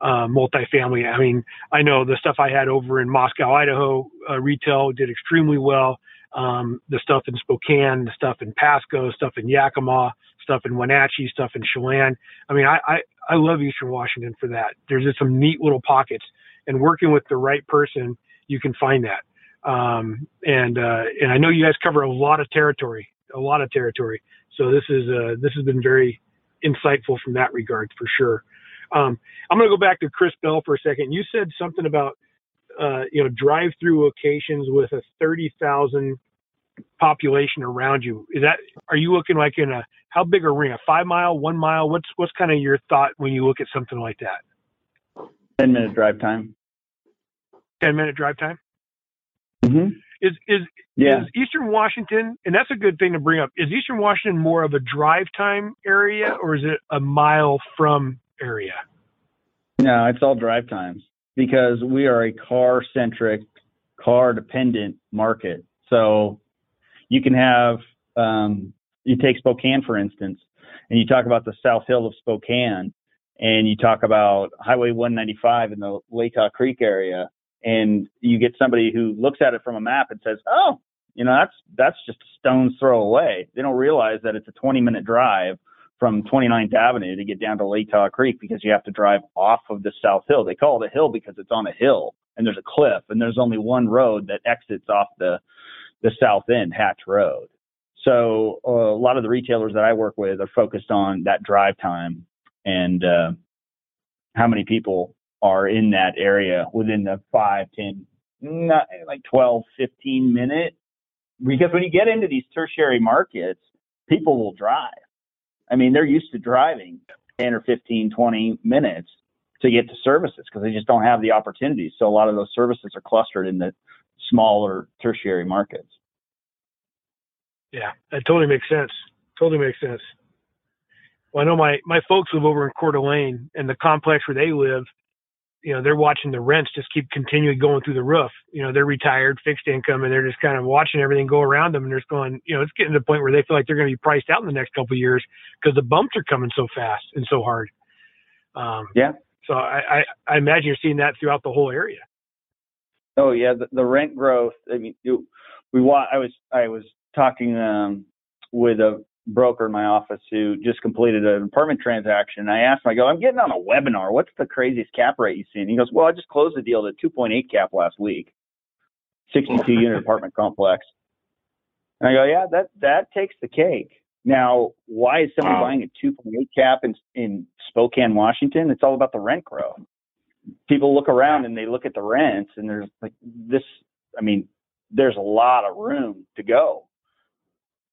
uh, multifamily. I mean, I know the stuff I had over in Moscow, Idaho, uh, retail did extremely well. Um, the stuff in Spokane, the stuff in Pasco, stuff in Yakima, stuff in Wenatchee, stuff in Chelan. I mean, I, I, I love Eastern Washington for that. There's just some neat little pockets. And working with the right person, you can find that. Um, and uh, and I know you guys cover a lot of territory, a lot of territory. So this is uh, this has been very insightful from that regard for sure. Um, I'm going to go back to Chris Bell for a second. You said something about uh, you know, drive-through locations with a thirty thousand population around you. Is that, are you looking like in a, how big a ring? A five mile, one mile? What's what's kind of your thought when you look at something like that? Ten minute drive time. ten minute drive time? Mm-hmm. Is is yeah. is Eastern Washington, and that's a good thing to bring up, is Eastern Washington more of a drive time area or is it a mile from area? No, it's all drive times because we are a car centric, car dependent market. So you can have, um, you take Spokane, for instance, and you talk about the South Hill of Spokane and you talk about Highway one ninety-five in the Latah Creek area. And you get somebody who looks at it from a map and says, oh, you know, that's that's just a stone's throw away. They don't realize that it's a twenty minute drive from twenty-ninth Avenue to get down to Latah Creek because you have to drive off of the South Hill. They call it a hill because it's on a hill and there's a cliff and there's only one road that exits off the, the south end, Hatch Road. So uh, a lot of the retailers that I work with are focused on that drive time and uh, how many people are in that area within the five, ten, not like twelve, fifteen minute. Because when you get into these tertiary markets, people will drive. I mean, they're used to driving ten or fifteen, twenty minutes to get to services because they just don't have the opportunities. So a lot of those services are clustered in the smaller tertiary markets. Yeah, that totally makes sense. Totally makes sense. Well, I know my, my folks live over in Coeur d'Alene, and the complex where they live, you know, they're watching the rents just keep continually going through the roof. You know, they're retired, fixed income, and they're just kind of watching everything go around them. And they're just going, you know, it's getting to the point where they feel like they're going to be priced out in the next couple of years because the bumps are coming so fast and so hard. Um, yeah. So I, I, I imagine you're seeing that throughout the whole area. Oh yeah. The, the rent growth. I mean, it, we want, I was, I was talking um, with a broker in my office who just completed an apartment transaction. And I asked him, I go, I'm getting on a webinar. What's the craziest cap rate you've seen? And he goes, well, I just closed the deal at two point eight cap last week, sixty-two unit apartment complex. And I go, yeah, that, that takes the cake. Now, why is someone wow. buying a two point eight cap in, in Spokane, Washington? It's all about the rent growth. People look around and they look at the rents and there's like this, I mean, there's a lot of room to go,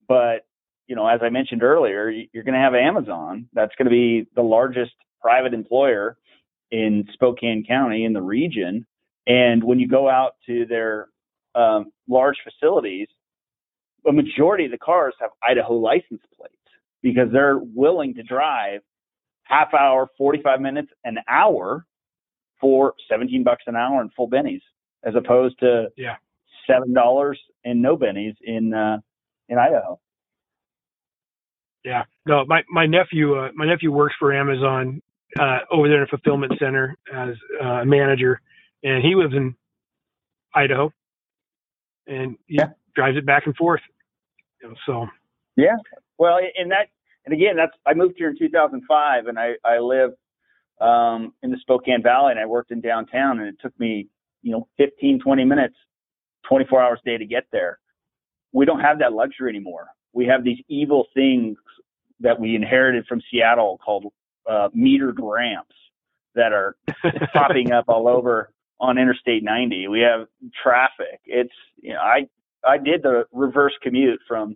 but you know, as I mentioned earlier, you're going to have Amazon. That's going to be the largest private employer in Spokane County in the region. And when you go out to their um, large facilities, a majority of the cars have Idaho license plates because they're willing to drive half hour, forty-five minutes, an hour for seventeen bucks an hour in full bennies, as opposed to yeah. seven dollars and no bennies in, uh, in Idaho. Yeah, no, my, my nephew, uh, my nephew works for Amazon, uh, over there in a fulfillment center as a uh, manager, and he lives in Idaho and he yeah. drives it back and forth. You know, so, yeah, well, and that, and again, that's, I moved here in two thousand five and I, I lived, um, in the Spokane Valley and I worked in downtown and it took me, you know, fifteen, twenty minutes, twenty-four hours a day to get there. We don't have that luxury anymore. We have these evil things that we inherited from Seattle called uh, metered ramps that are popping up all over on Interstate ninety. We have traffic. It's, you know, I, I did the reverse commute from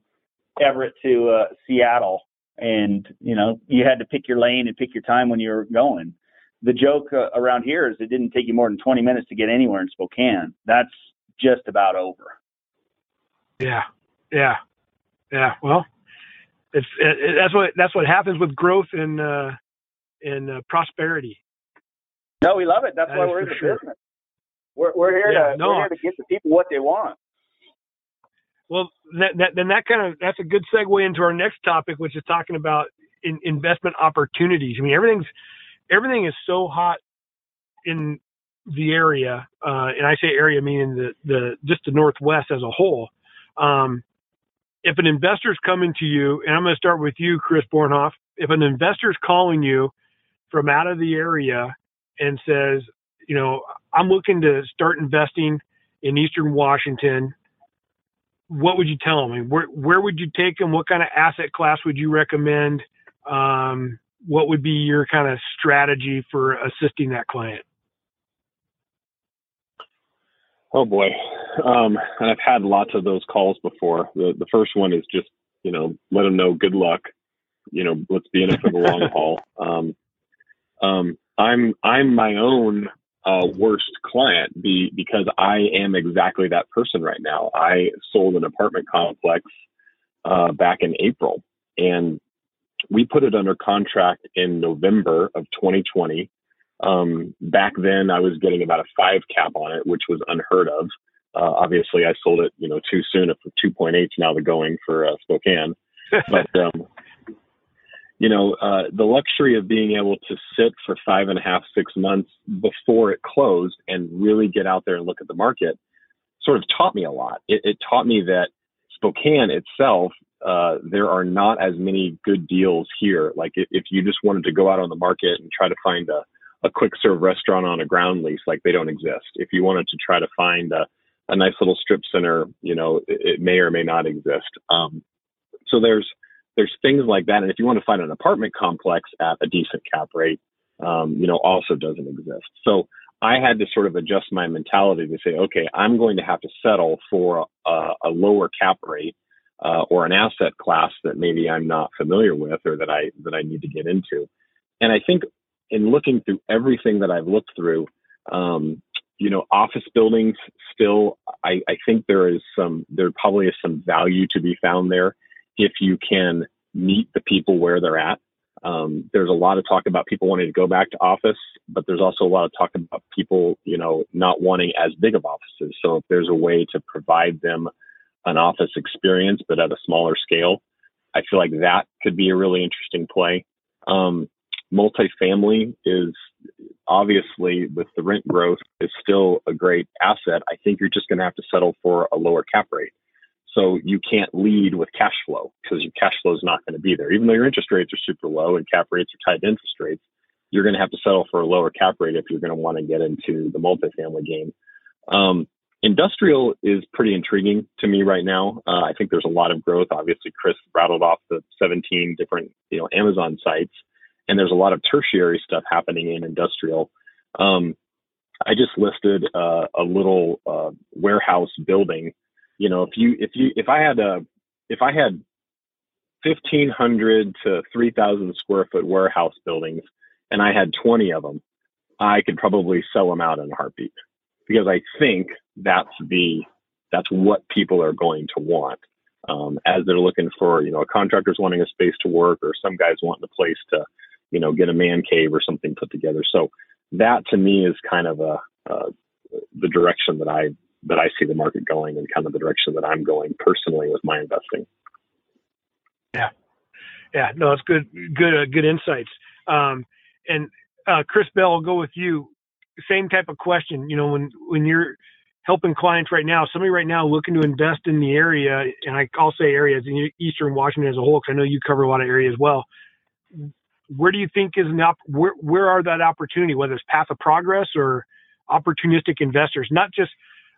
Everett to uh, Seattle and, you know, you had to pick your lane and pick your time when you were going. The joke uh, around here is it didn't take you more than twenty minutes to get anywhere in Spokane. That's just about over. Yeah. Yeah. Yeah, well, it's it, that's what that's what happens with growth and uh, and uh, prosperity. No, we love it. That's that why we're in the sure. business. We're we're here yeah, to no. we're here to give the people what they want. Well, that, that, then that kind of that's a good segue into our next topic, which is talking about in, investment opportunities. I mean, everything's everything is so hot in the area, uh, and I say area meaning the the just the Northwest as a whole. Um, If an investor is coming to you, and I'm going to start with you, Chris Bornhoft, if an investor is calling you from out of the area and says, you know, I'm looking to start investing in Eastern Washington, what would you tell them? I mean, where, where would you take them? What kind of asset class would you recommend? Um, what would be your kind of strategy for assisting that client? Oh boy. Um, and I've had lots of those calls before. The the first one is just, you know, let them know good luck, you know, let's be in it for the long haul. Um, um, I'm, I'm my own uh, worst client be, because I am exactly that person right now. I sold an apartment complex uh, back in April, and we put it under contract in November of twenty twenty. Um, back then, I was getting about a five cap on it, which was unheard of. Uh, obviously, I sold it, you know, too soon. For two point eight, now the going for uh, Spokane. But um, you know, uh, the luxury of being able to sit for five and a half, six months before it closed and really get out there and look at the market sort of taught me a lot. It, it taught me that Spokane itself, uh, there are not as many good deals here. Like if, if you just wanted to go out on the market and try to find a a quick serve restaurant on a ground lease, like they don't exist. If you wanted to try to find a, a nice little strip center, you know, it, it may or may not exist. Um, so there's, there's things like that. And if you want to find an apartment complex at a decent cap rate, um, you know, also doesn't exist. So I had to sort of adjust my mentality to say, okay, I'm going to have to settle for a, a lower cap rate, uh, or an asset class that maybe I'm not familiar with, or that I, that I need to get into. And I think, in looking through everything that I've looked through, um, you know, office buildings still, I, I think there is some, there probably is some value to be found there if you can meet the people where they're at. Um, there's a lot of talk about people wanting to go back to office, but there's also a lot of talk about people, you know, not wanting as big of offices. So if there's a way to provide them an office experience, but at a smaller scale, I feel like that could be a really interesting play. Um, Multifamily is obviously, with the rent growth, is still a great asset. I think you're just going to have to settle for a lower cap rate. So you can't lead with cash flow because your cash flow is not going to be there. Even though your interest rates are super low and cap rates are tied to interest rates, you're going to have to settle for a lower cap rate if you're going to want to get into the multifamily game. Um, industrial is pretty intriguing to me right now. Uh, I think there's a lot of growth. Obviously, Chris rattled off the seventeen different, you know, Amazon sites. And there's a lot of tertiary stuff happening in industrial. Um, I just listed uh, a little uh, warehouse building. You know, if you if you if I had a if I had fifteen hundred to three thousand square foot warehouse buildings, and I had twenty of them, I could probably sell them out in a heartbeat because I think that's the that's what people are going to want um, as they're looking for, you know, a contractor's wanting a space to work, or some guys wanting a place to, you know, get a man cave or something put together. So that to me is kind of a, uh, the direction that I, that I see the market going, and kind of the direction that I'm going personally with my investing. Yeah. Yeah, no, it's good, good, uh, good insights. Um, and, uh, Chris Bell, I'll go with you. Same type of question. You know, when, when you're helping clients right now, somebody right now looking to invest in the area, and I, I'll say areas in Eastern Washington as a whole, because I know you cover a lot of areas as well. Where do you think is an op- where, where are that opportunity, whether it's path of progress or opportunistic investors, not just,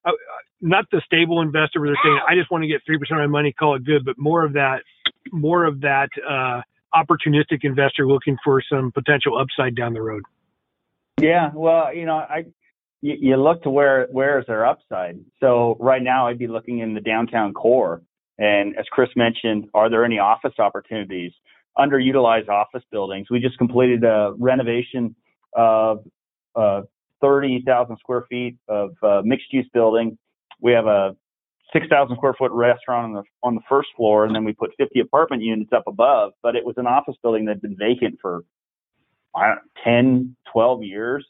uh, not the stable investor where they're saying, I just want to get three percent of my money, call it good, but more of that, more of that, uh, opportunistic investor looking for some potential upside down the road. Yeah. Well, you know, I, you, you look to where, where is their upside? So right now I'd be looking in the downtown core. And as Chris mentioned, are there any office opportunities? Underutilized office buildings. We just completed a renovation of uh, thirty thousand square feet of uh, mixed-use building. We have a six thousand square foot restaurant on the on the first floor, and then we put fifty apartment units up above. But it was an office building that had been vacant for I don't know, ten, twelve years,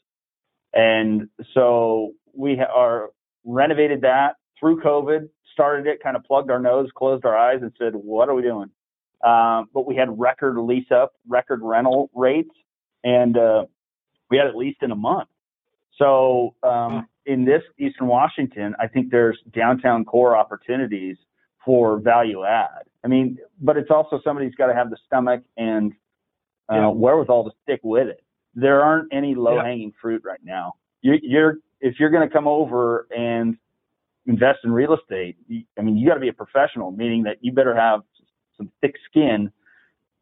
and so we ha- are renovated that through COVID. Started it, kind of plugged our nose, closed our eyes, and said, "What are we doing?" Uh, but we had record lease up, record rental rates, and uh, we had it leased in a month. So um, in this Eastern Washington, I think there's downtown core opportunities for value add. I mean, but it's also somebody's got to have the stomach and uh, yeah. wherewithal to stick with it. There aren't any low hanging yeah. fruit right now. You're, you're if you're going to come over and invest in real estate, you, I mean, you got to be a professional, meaning that you better have some thick skin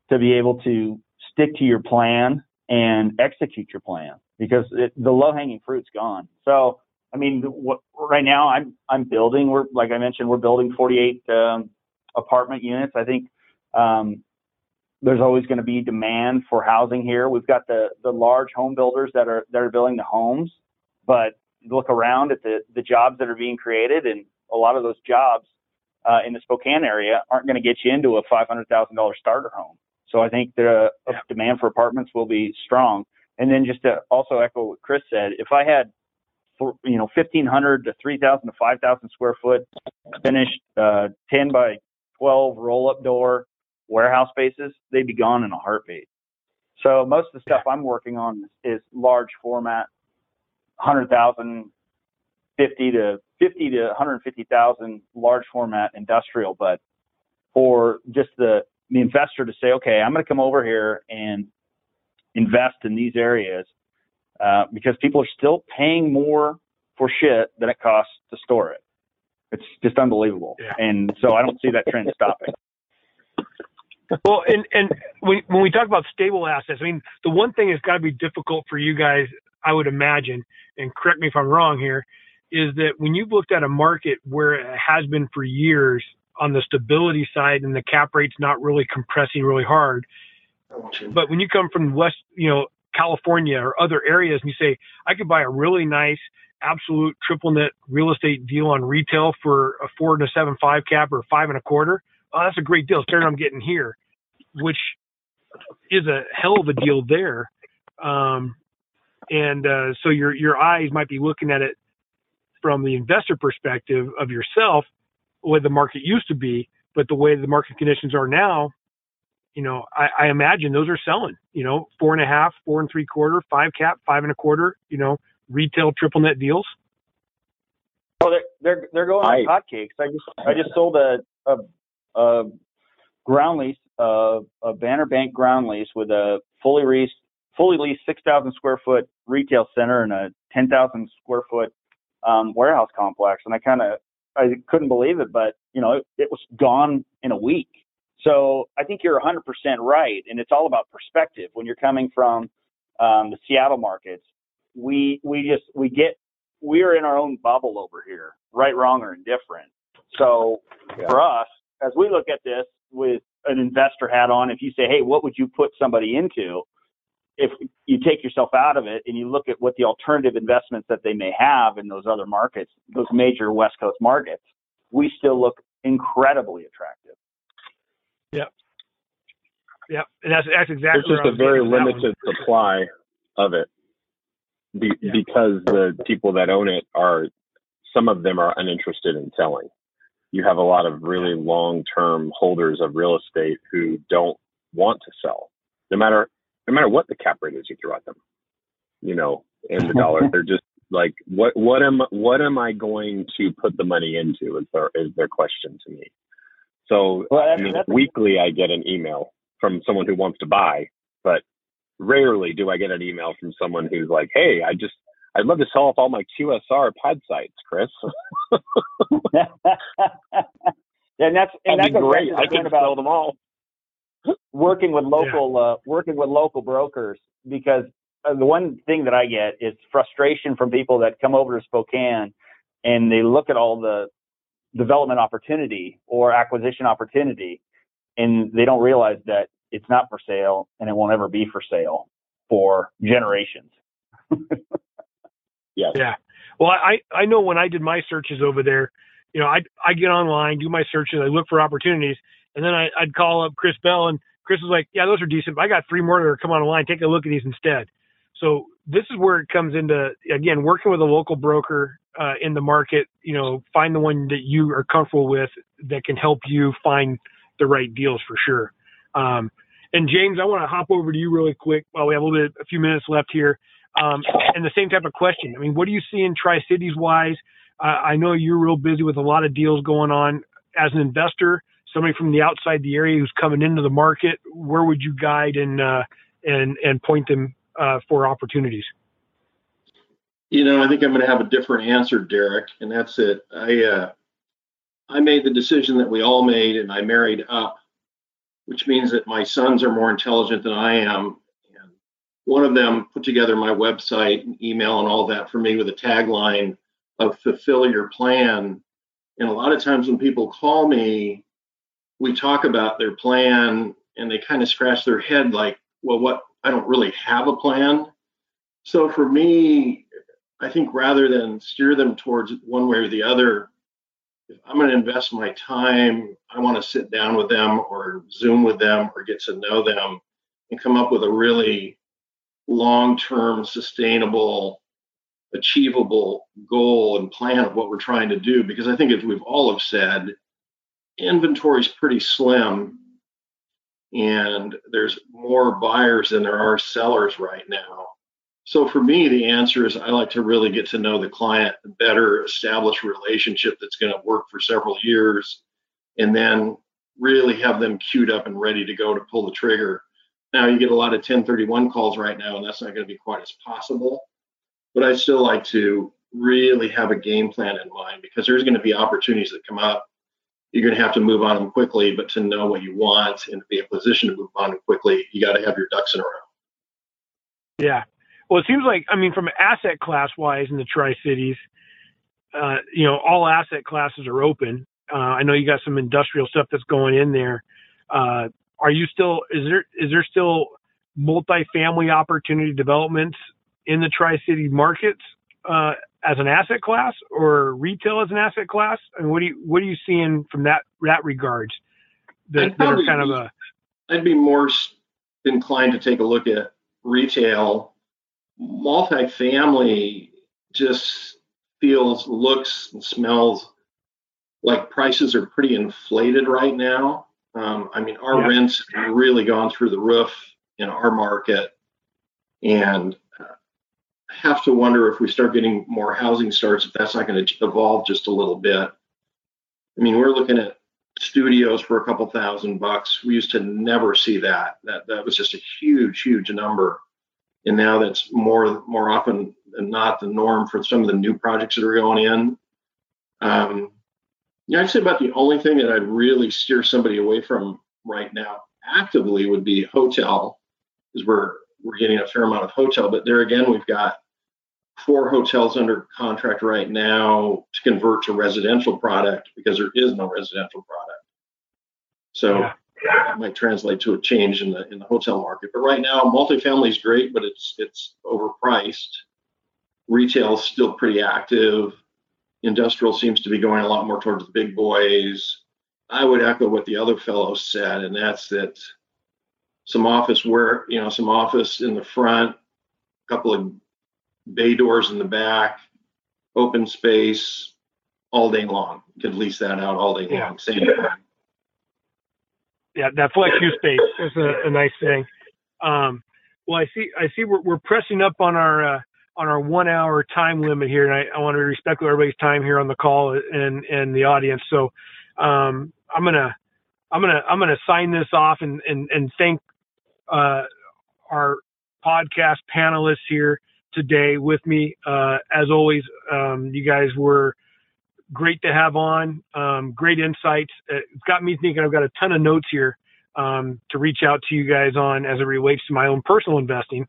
to be able to stick to your plan and execute your plan, because it, the low hanging fruit's gone. So, I mean, what, right now I'm, I'm building, we're, like I mentioned, we're building forty-eight um, apartment units. I think um, there's always going to be demand for housing here. We've got the, the large home builders that are, that are building the homes, But look around at the, the jobs that are being created, and a lot of those jobs uh, in the Spokane area aren't going to get you into a five hundred thousand dollars starter home. So I think the yeah. demand for apartments will be strong. And then just to also echo what Chris said, if I had, you know, fifteen hundred to three thousand to five thousand square foot finished uh, ten by twelve roll-up door warehouse spaces, they'd be gone in a heartbeat. So most of the stuff I'm working on is large format, one hundred thousand, fifty to one hundred fifty thousand large format industrial. But for just the, the investor to say, okay, I'm going to come over here and invest in these areas uh, because people are still paying more for shit than it costs to store it. It's just unbelievable. Yeah. And so I don't see that trend stopping. Well, and, and when, when we talk about stable assets, I mean, the one thing that's got to be difficult for you guys, I would imagine, and correct me if I'm wrong here, is that when you've looked at a market where it has been for years on the stability side and the cap rate's not really compressing really hard, but when you come from West, you know, California or other areas and you say, I could buy a really nice absolute triple net real estate deal on retail for a four and a seven, five cap or five and a quarter. Oh, that's a great deal. It's what I'm getting here, which is a hell of a deal there. Um, and uh, so your your eyes might be looking at it from the investor perspective of yourself, what the market used to be, but the way the market conditions are now, you know, I, I imagine those are selling, you know, four and a half, four and three quarter, five cap, five and a quarter, you know, retail triple net deals. Oh, they're they're, they're going like hotcakes. I just I just sold a a, a ground lease, a, a Banner Bank ground lease with a fully leased fully leased six thousand square foot retail center and a ten thousand square foot um, warehouse complex, and I kind of I couldn't believe it, but you know it, it was gone in a week. So I think you're one hundred percent right, and it's all about perspective. When you're coming from um, the Seattle markets, we we just we get we are in our own bubble over here, right, wrong, or indifferent. So yeah. for us, as we look at this with an investor hat on, if you say, hey, what would you put somebody into? If you take yourself out of it and you look at what the alternative investments that they may have in those other markets, those major West Coast markets, we still look incredibly attractive. Yep. Yep. And that's, that's exactly. It's just a very limited supply of it be, yeah. because the people that own it are, some of them are uninterested in selling. You have a lot of really long-term holders of real estate who don't want to sell, no matter, no matter what the cap rate is you throw at them, you know, in the dollar, they're just like, what, what am, what am I going to put the money into is their, is their question to me. So well, I mean, weekly I get an email from someone who wants to buy, but rarely do I get an email from someone who's like, hey, I just, I'd love to sell off all my Q S R pad sites, Chris. yeah, and that's and That'd that's great. I can about sell them all. Working with local, yeah. uh, working with local brokers, because uh, the one thing that I get is frustration from people that come over to Spokane and they look at all the development opportunity or acquisition opportunity, and they don't realize that it's not for sale and it won't ever be for sale for generations. yeah. Yeah. Well, I, I know when I did my searches over there, you know, I I get online, do my searches, I look for opportunities, and then I, I'd call up Chris Bell, and Chris was like, yeah, those are decent, but I got three more that are coming online. Take a look at these instead. So this is where it comes into, again, working with a local broker uh, in the market, you know, find the one that you are comfortable with that can help you find the right deals for sure. Um, and James, I want to hop over to you really quick while we have a little bit, a few minutes left here. Um, and the same type of question. I mean, what do you see in Tri-Cities wise? Uh, I know you're real busy with a lot of deals going on as an investor, somebody from the outside the area who's coming into the market. Where would you guide and, uh, and, and point them Uh, for opportunities? You know, I think I'm going to have a different answer, Derek, and that's it. I uh, I made the decision that we all made, and I married up, which means that my sons are more intelligent than I am. And one of them put together my website and email and all that for me with a tagline of fulfill your plan. And a lot of times when people call me, we talk about their plan, and they kind of scratch their head like, well, what? I don't really have a plan. So for me, I think rather than steer them towards one way or the other, if I'm going to invest my time, I want to sit down with them or Zoom with them or get to know them and come up with a really long-term, sustainable, achievable goal and plan of what we're trying to do. Because I think, as we've all have said, inventory is pretty slim, and there's more buyers than there are sellers right now. So for me, the answer is I like to really get to know the client better, establish a relationship that's going to work for several years, and then really have them queued up and ready to go to pull the trigger. Now, you get a lot of ten thirty-one calls right now, and that's not going to be quite as possible. But I still like to really have a game plan in mind, because there's going to be opportunities that come up. You're going to have to move on them quickly, but to know what you want and to be in a position to move on quickly, you got to have your ducks in a row. Yeah. Well, it seems like, I mean, from asset class-wise in the Tri-Cities, uh, you know, all asset classes are open. Uh, I know you got some industrial stuff that's going in there. Uh, are you still, is there is there still multifamily opportunity developments in the Tri-City markets uh, as an asset class, or retail as an asset class? I mean, what do you what are you seeing from that that regard? That, that are kind be, of a. I'd be more inclined to take a look at retail. Multifamily just feels, looks, and smells like prices are pretty inflated right now. Um, I mean, our yeah. rents have really gone through the roof in our market, and have to wonder if we start getting more housing starts, if that's not going to evolve just a little bit. I mean, we're looking at studios for a couple thousand bucks. We used to never see that. That that was just a huge, huge number. And now that's more more often than not the norm for some of the new projects that are going in. Um, yeah, I'd say about the only thing that I'd really steer somebody away from right now actively would be hotel, because we're we're getting a fair amount of hotel. But there again, we've got four hotels under contract right now to convert to residential product, because there is no residential product. So yeah. that might translate to a change in the in the hotel market. But right now, multifamily is great, but it's it's overpriced. Retail is still pretty active. Industrial seems to be going a lot more towards the big boys. I would echo what the other fellow said, and that's that. Some office where, you know, some office in the front, a couple of bay doors in the back, open space all day long. You could lease that out all day yeah. long. Same yeah. time. Yeah, that flex use space is a, a nice thing. Um, well, I see. I see. We're, we're pressing up on our uh, on our one hour time limit here, and I, I want to respect everybody's time here on the call and and the audience. So um, I'm gonna I'm gonna I'm gonna sign this off and and and thank uh, our podcast panelists here today with me. Uh, as always, um, you guys were great to have on, um, great insights. It's got me thinking. I've got a ton of notes here um, to reach out to you guys on as it relates to my own personal investing.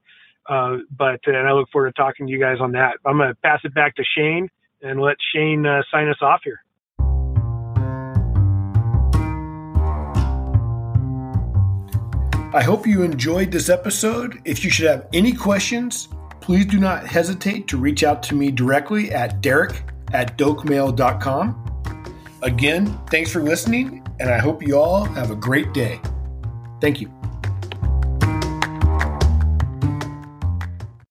Uh, but and I look forward to talking to you guys on that. I'm going to pass it back to Shane and let Shane uh, sign us off here. I hope you enjoyed this episode. If you should have any questions, please do not hesitate to reach out to me directly at Derek at Doak Mail dot com. Again, thanks for listening, and I hope you all have a great day. Thank you.